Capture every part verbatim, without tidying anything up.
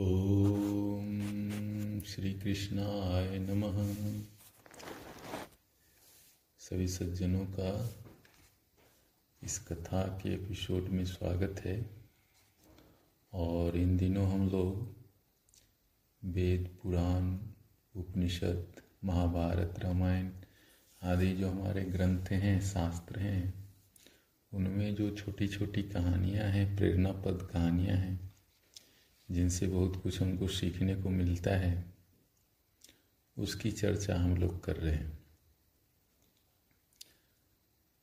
ओम श्री कृष्णाय नमः। सभी सज्जनों का इस कथा के एपिसोड में स्वागत है। और इन दिनों हम लोग वेद, पुराण, उपनिषद, महाभारत, रामायण आदि जो हमारे ग्रंथ हैं, शास्त्र हैं, उनमें जो छोटी छोटी कहानियां हैं, प्रेरणापद कहानियां हैं, जिनसे बहुत कुछ हमको सीखने को मिलता है, उसकी चर्चा हम लोग कर रहे हैं।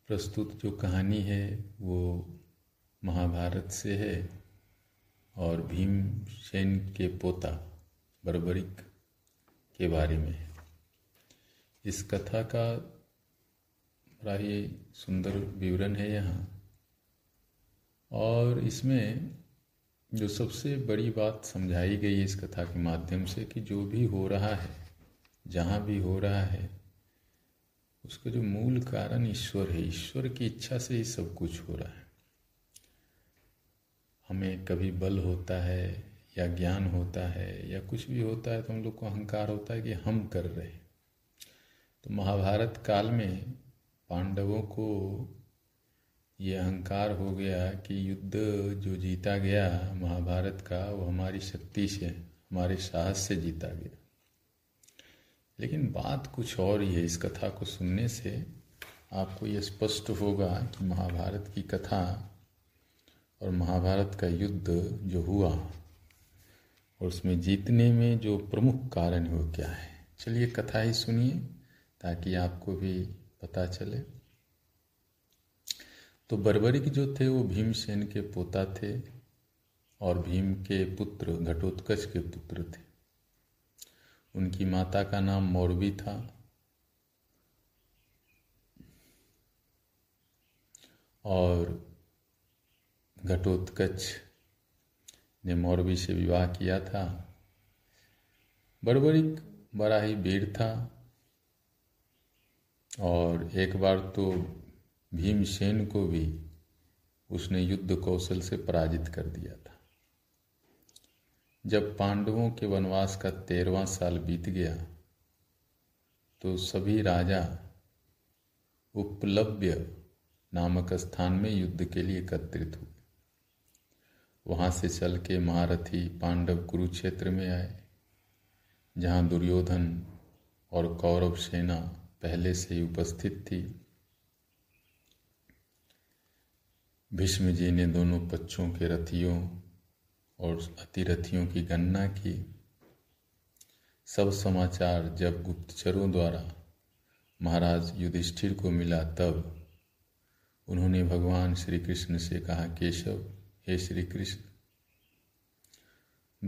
प्रस्तुत जो कहानी है वो महाभारत से है और भीमसेन के पोता बर्बरीक के बारे में है। इस कथा का बड़ा ही सुंदर विवरण है यहाँ। और इसमें जो सबसे बड़ी बात समझाई गई है इस कथा के माध्यम से कि जो भी हो रहा है, जहाँ भी हो रहा है, उसका जो मूल कारण ईश्वर है। ईश्वर की इच्छा से ही सब कुछ हो रहा है। हमें कभी बल होता है या ज्ञान होता है या कुछ भी होता है तो हम लोग को अहंकार होता है कि हम कर रहे हैं। तो महाभारत काल में पांडवों को ये अहंकार हो गया कि युद्ध जो जीता गया महाभारत का वो हमारी शक्ति से, हमारे साहस से जीता गया। लेकिन बात कुछ और ही है। इस कथा को सुनने से आपको ये स्पष्ट होगा कि महाभारत की कथा और महाभारत का युद्ध जो हुआ और उसमें जीतने में जो प्रमुख कारण है वो क्या है। चलिए कथा ही सुनिए ताकि आपको भी पता चले। तो बर्बरीक जो थे वो भीमसेन के पोता थे और भीम के पुत्र, घटोत्कच के पुत्र थे। उनकी माता का नाम मौरवी था और घटोत्कच ने मौरवी से विवाह किया था। बर्बरीक बड़ा ही वीर था और एक बार तो भीमसेन को भी उसने युद्ध कौशल से पराजित कर दिया था। जब पांडवों के वनवास का तेरहवां साल बीत गया तो सभी राजा उपलब्य नामक स्थान में युद्ध के लिए एकत्रित हुए। वहाँ से चल के महारथी पांडव कुरुक्षेत्र में आए, जहाँ दुर्योधन और कौरव सेना पहले से ही उपस्थित थी। भीष्म जी ने दोनों पक्षों के रथियों और अतिरथियों की गणना की। सब समाचार जब गुप्तचरों द्वारा महाराज युधिष्ठिर को मिला तब उन्होंने भगवान श्री कृष्ण से कहा, केशव, हे श्री कृष्ण,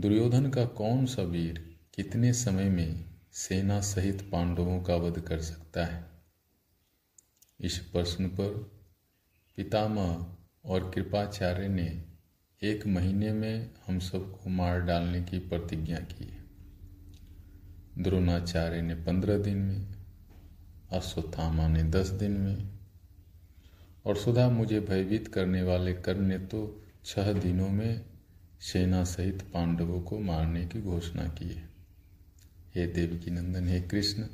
दुर्योधन का कौन सा वीर कितने समय में सेना सहित पांडवों का वध कर सकता है? इस प्रश्न पर पितामह और कृपाचार्य ने एक महीने में हम सबको मार डालने की प्रतिज्ञा की है। द्रोणाचार्य ने पंद्रह दिन में, अश्वत्थामा ने दस दिन में और सुधा मुझे भयभीत करने वाले कर्ण ने तो छह दिनों में सेना सहित पांडवों को मारने की घोषणा की है। हे देवकी नंदन, हे कृष्ण,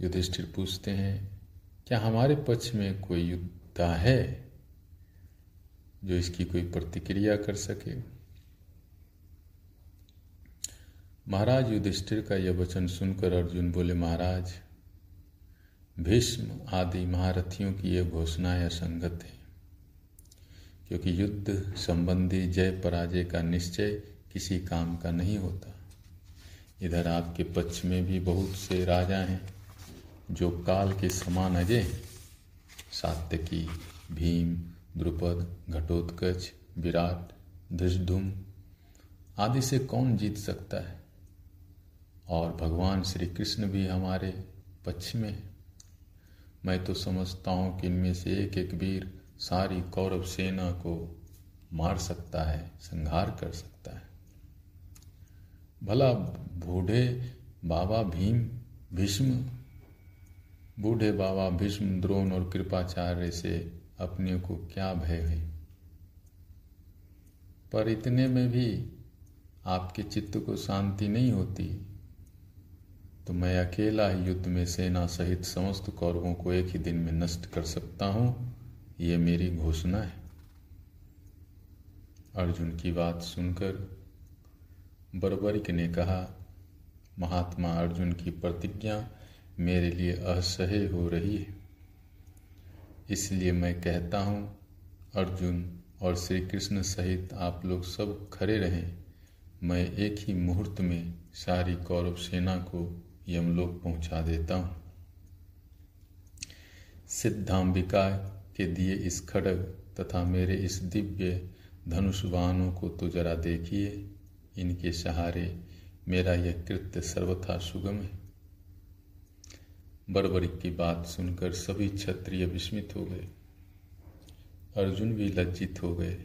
युधिष्ठिर पूछते हैं, क्या हमारे पक्ष में कोई योद्धा है जो इसकी कोई प्रतिक्रिया कर सके? महाराज युधिष्ठिर का यह वचन सुनकर अर्जुन बोले, महाराज, भीष्म आदि महारथियों की यह घोषणाएं असंगत है, क्योंकि युद्ध संबंधी जय पराजय का निश्चय किसी काम का नहीं होता। इधर आपके पक्ष में भी बहुत से राजा हैं जो काल के समान अजय, सात्यकी, भीम, द्रुपद, घटोत्कच, विराट, धृष्टद्युम्न आदि से कौन जीत सकता है? और भगवान श्री कृष्ण भी हमारे पक्ष में है। मैं तो समझता हूँ कि इनमें से एक एक वीर सारी कौरव सेना को मार सकता है, संहार कर सकता है। भला बूढ़े बाबा भीम भीष्म बूढ़े बाबा भीष्म द्रोण और कृपाचार्य से अपने को क्या भय है? पर इतने में भी आपके चित्त को शांति नहीं होती तो मैं अकेला युद्ध में सेना सहित समस्त कौरवों को एक ही दिन में नष्ट कर सकता हूँ, ये मेरी घोषणा है। अर्जुन की बात सुनकर बर्बरीक ने कहा, महात्मा अर्जुन की प्रतिज्ञा मेरे लिए असह्य हो रही है, इसलिए मैं कहता हूँ अर्जुन और श्री कृष्ण सहित आप लोग सब खड़े रहें, मैं एक ही मुहूर्त में सारी कौरव सेना को यमलोक पहुंचा देता हूँ। सिद्धाम्बिका के दिए इस खड्ग तथा मेरे इस दिव्य धनुष वाहनों को तो जरा देखिए, इनके सहारे मेरा यह कृत्य सर्वथा सुगम है। बर्बरीक की बात सुनकर सभी क्षत्रिय विस्मित हो गए, अर्जुन भी लज्जित हो गए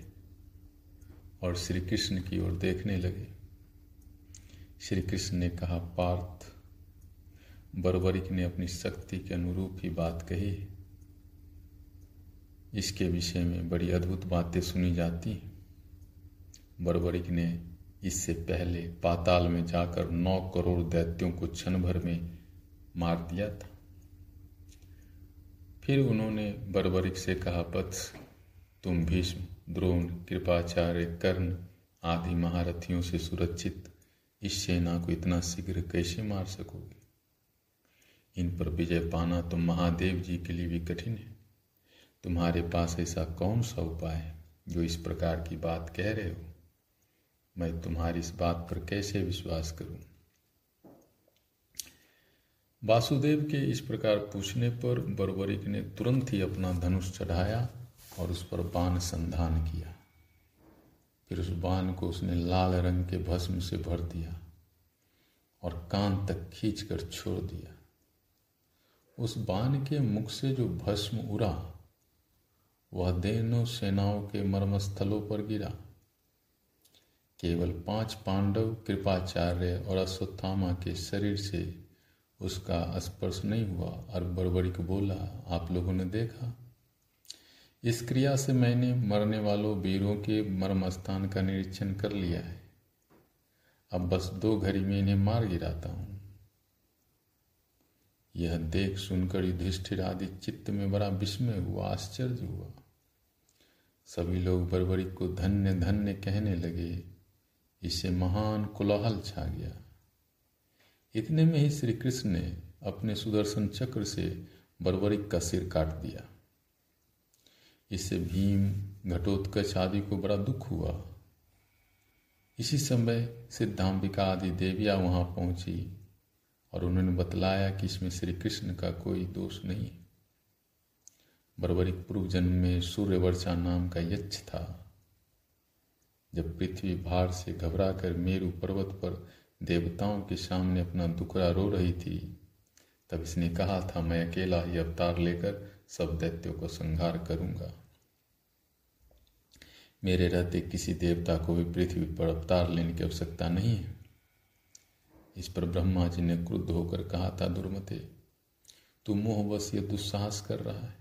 और श्री कृष्ण की ओर देखने लगे। श्री कृष्ण ने कहा, पार्थ, बर्बरीक ने अपनी शक्ति के अनुरूप ही बात कही, इसके विषय में बड़ी अद्भुत बातें सुनी जाती। बर्बरीक ने इससे पहले पाताल में जाकर नौ करोड़ दैत्यों को क्षण भर में मार दिया था। फिर उन्होंने बर्बरीक से कहा, वत्स, तुम भीष्म, द्रोण, कृपाचार्य, कर्ण आदि महारथियों से सुरक्षित इस सेना को इतना शीघ्र कैसे मार सकोगे? इन पर विजय पाना तो महादेव जी के लिए भी कठिन है। तुम्हारे पास ऐसा कौन सा उपाय है जो इस प्रकार की बात कह रहे हो? मैं तुम्हारी इस बात पर कैसे विश्वास करूं? वासुदेव के इस प्रकार पूछने पर बर्बरीक ने तुरंत ही अपना धनुष चढ़ाया और उस पर बाण संधान किया। फिर उस बाण को उसने लाल रंग के भस्म से भर दिया और कान तक खींचकर छोड़ दिया। उस बाण के मुख से जो भस्म उड़ा वह दोनों सेनाओं के मर्मस्थलों पर गिरा। केवल पांच पांडव, कृपाचार्य और अश्वत्थामा के शरीर से उसका स्पर्श नहीं हुआ। और बर्बरीक बोला, आप लोगों ने देखा, इस क्रिया से मैंने मरने वालों वीरों के मर्मस्थान का निरीक्षण कर लिया है। अब बस दो घड़ी में इन्हें मार गिराता हूँ। यह देख सुनकर युधिष्ठिर आदि चित्त में बड़ा विस्मय हुआ, आश्चर्य हुआ। सभी लोग बर्बरीक को धन्य धन्य कहने लगे। इससे महान कोलाहल छा गया। इतने में ही श्री कृष्ण ने अपने सुदर्शन चक्र से बर्बरीक का सिर काट दिया। इससे भीम, घटोत्कच आदि को बड़ा दुख हुआ। इसी समय सिद्धाम्बिका आदि देवियां वहां पहुंची और उन्होंने बतलाया कि इसमें श्री कृष्ण का कोई दोष नहीं है। बर्बरीक पूर्व जन्म में सूर्यवर्षा नाम का यक्ष था। जब पृथ्वी भार से घबराकर मेरु पर्वत पर देवताओं के सामने अपना दुखड़ा रो रही थी, तब इसने कहा था, मैं अकेला ही अवतार लेकर सब दैत्यों को संहार करूंगा। मेरे रहते किसी देवता को भी पृथ्वी पर अवतार लेने की आवश्यकता नहीं है। इस पर ब्रह्मा जी ने क्रुद्ध होकर कहा था, दुर्मते, तू मोहवश ये दुस्साहस कर रहा है।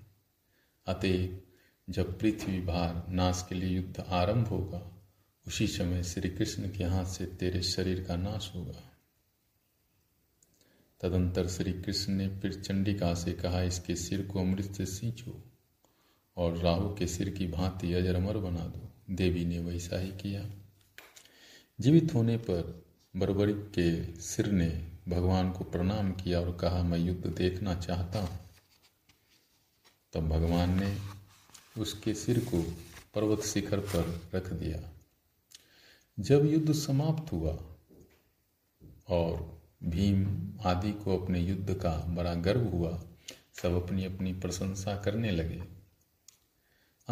अतएव जब पृथ्वी भार नाश के लिए युद्ध आरंभ होगा उसी समय श्री कृष्ण के हाथ से तेरे शरीर का नाश होगा। तदंतर श्री कृष्ण ने फिर चंडिका से कहा, इसके सिर को अमृत से सींचो और राहु के सिर की भांति अजर अमर बना दो। देवी ने वैसा ही किया। जीवित होने पर बर्बरीक के सिर ने भगवान को प्रणाम किया और कहा, मैं युद्ध देखना चाहता हूँ। तब भगवान ने उसके सिर को पर्वत शिखर पर रख दिया। जब युद्ध समाप्त हुआ और भीम आदि को अपने युद्ध का बड़ा गर्व हुआ, सब अपनी अपनी प्रशंसा करने लगे।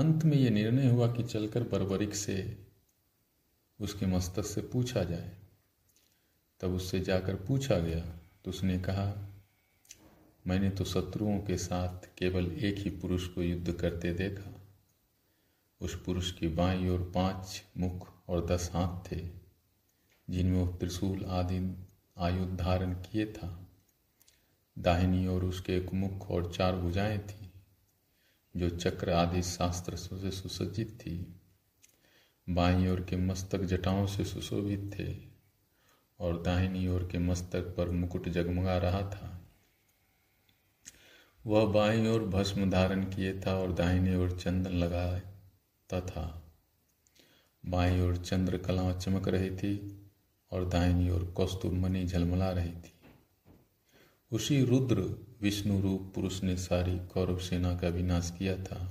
अंत में यह निर्णय हुआ कि चलकर बर्बरीक से उसके मस्तक से पूछा जाए। तब उससे जाकर पूछा गया तो उसने कहा, मैंने तो शत्रुओं के साथ केवल एक ही पुरुष को युद्ध करते देखा। उस पुरुष की बाईं ओर पांच मुख और दस हाथ थे, जिनमें वह त्रिशूल आदि आयुध धारण किए था। दाहिनी और उसके एक मुख और चार भुजाएं थी, जो चक्र आदि शास्त्र से सुसज्जित थी। बाईं ओर के मस्तक जटाओं से सुशोभित थे और दाहिनी ओर के मस्तक पर मुकुट जगमगा रहा था। वह बाईं ओर भस्म धारण किए था और दाहिनी ओर चंदन लगाता था। बाईं ओर चंद्रकला चमक रही थी और दाहिनी ओर कौस्तु मणि झलमला रही थी। उसी रुद्र विष्णु रूप पुरुष ने सारी कौरव सेना का विनाश किया था।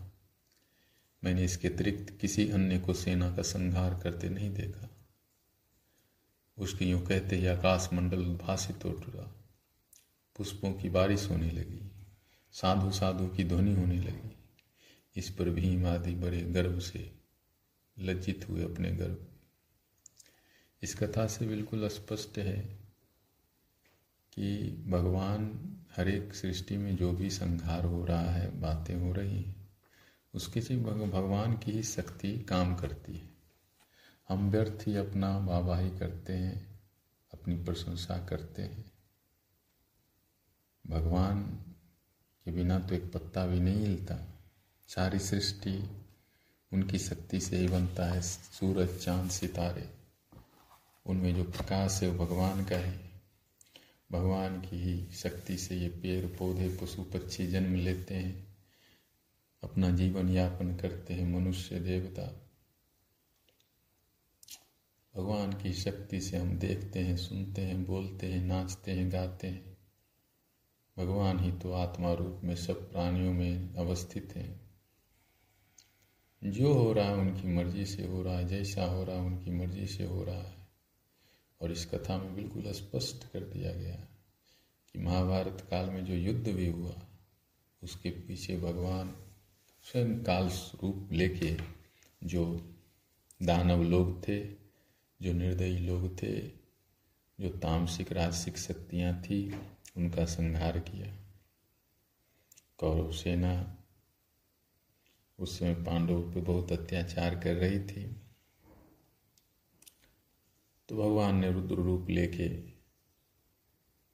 मैंने इसके अतिरिक्त किसी अन्य को सेना का संहार करते नहीं देखा। उसके यूं कहते ही आकाशमंडल उद्भासित हो उठा। पुष्पों की बारिश होने लगी, साधु साधु की ध्वनि होने लगी। इस पर भीम आदि बड़े गर्व से लज्जित हुए अपने गर्व। इस कथा से बिल्कुल स्पष्ट है कि भगवान हर एक सृष्टि में जो भी संहार हो रहा है, बातें हो रही हैं, उसके से भगवान की ही शक्ति काम करती है। हम व्यर्थ ही अपना वाहवाही करते हैं, अपनी प्रशंसा करते हैं। भगवान के बिना तो एक पत्ता भी नहीं हिलता। सारी सृष्टि उनकी शक्ति से ही बनता है। सूरज, चांद, सितारे, उनमें जो प्रकाश है वो भगवान का है। भगवान की ही शक्ति से ये पेड़ पौधे, पशु पक्षी जन्म लेते हैं, अपना जीवन यापन करते हैं। मनुष्य, देवता, भगवान की शक्ति से हम देखते हैं, सुनते हैं, बोलते हैं, नाचते हैं, गाते हैं। भगवान ही तो आत्मा रूप में सब प्राणियों में अवस्थित हैं। जो हो रहा है उनकी मर्जी से हो रहा है, जैसा हो रहा है उनकी मर्जी से हो रहा है। और इस कथा में बिल्कुल स्पष्ट कर दिया गया कि महाभारत काल में जो युद्ध भी हुआ, उसके पीछे भगवान स्वयं काल रूप लेके, जो दानव लोग थे, जो निर्दयी लोग थे, जो तामसिक राजसिक शक्तियाँ थी, उनका संहार किया। कौरव सेना उस समय पांडवों पे बहुत अत्याचार कर रही थी, तो भगवान ने रुद्र रूप लेके,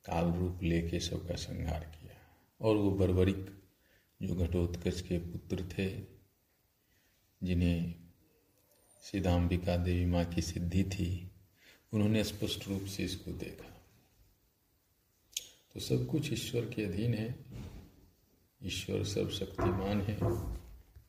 काल रूप लेके सबका संहार किया। और वो बर्बरीक जो घटोत्कच के पुत्र थे, जिन्हें सिद्धाम्बिका देवी माँ की सिद्धि थी, उन्होंने स्पष्ट रूप से इसको देखा। तो सब कुछ ईश्वर के अधीन है। ईश्वर सर्वशक्तिमान है।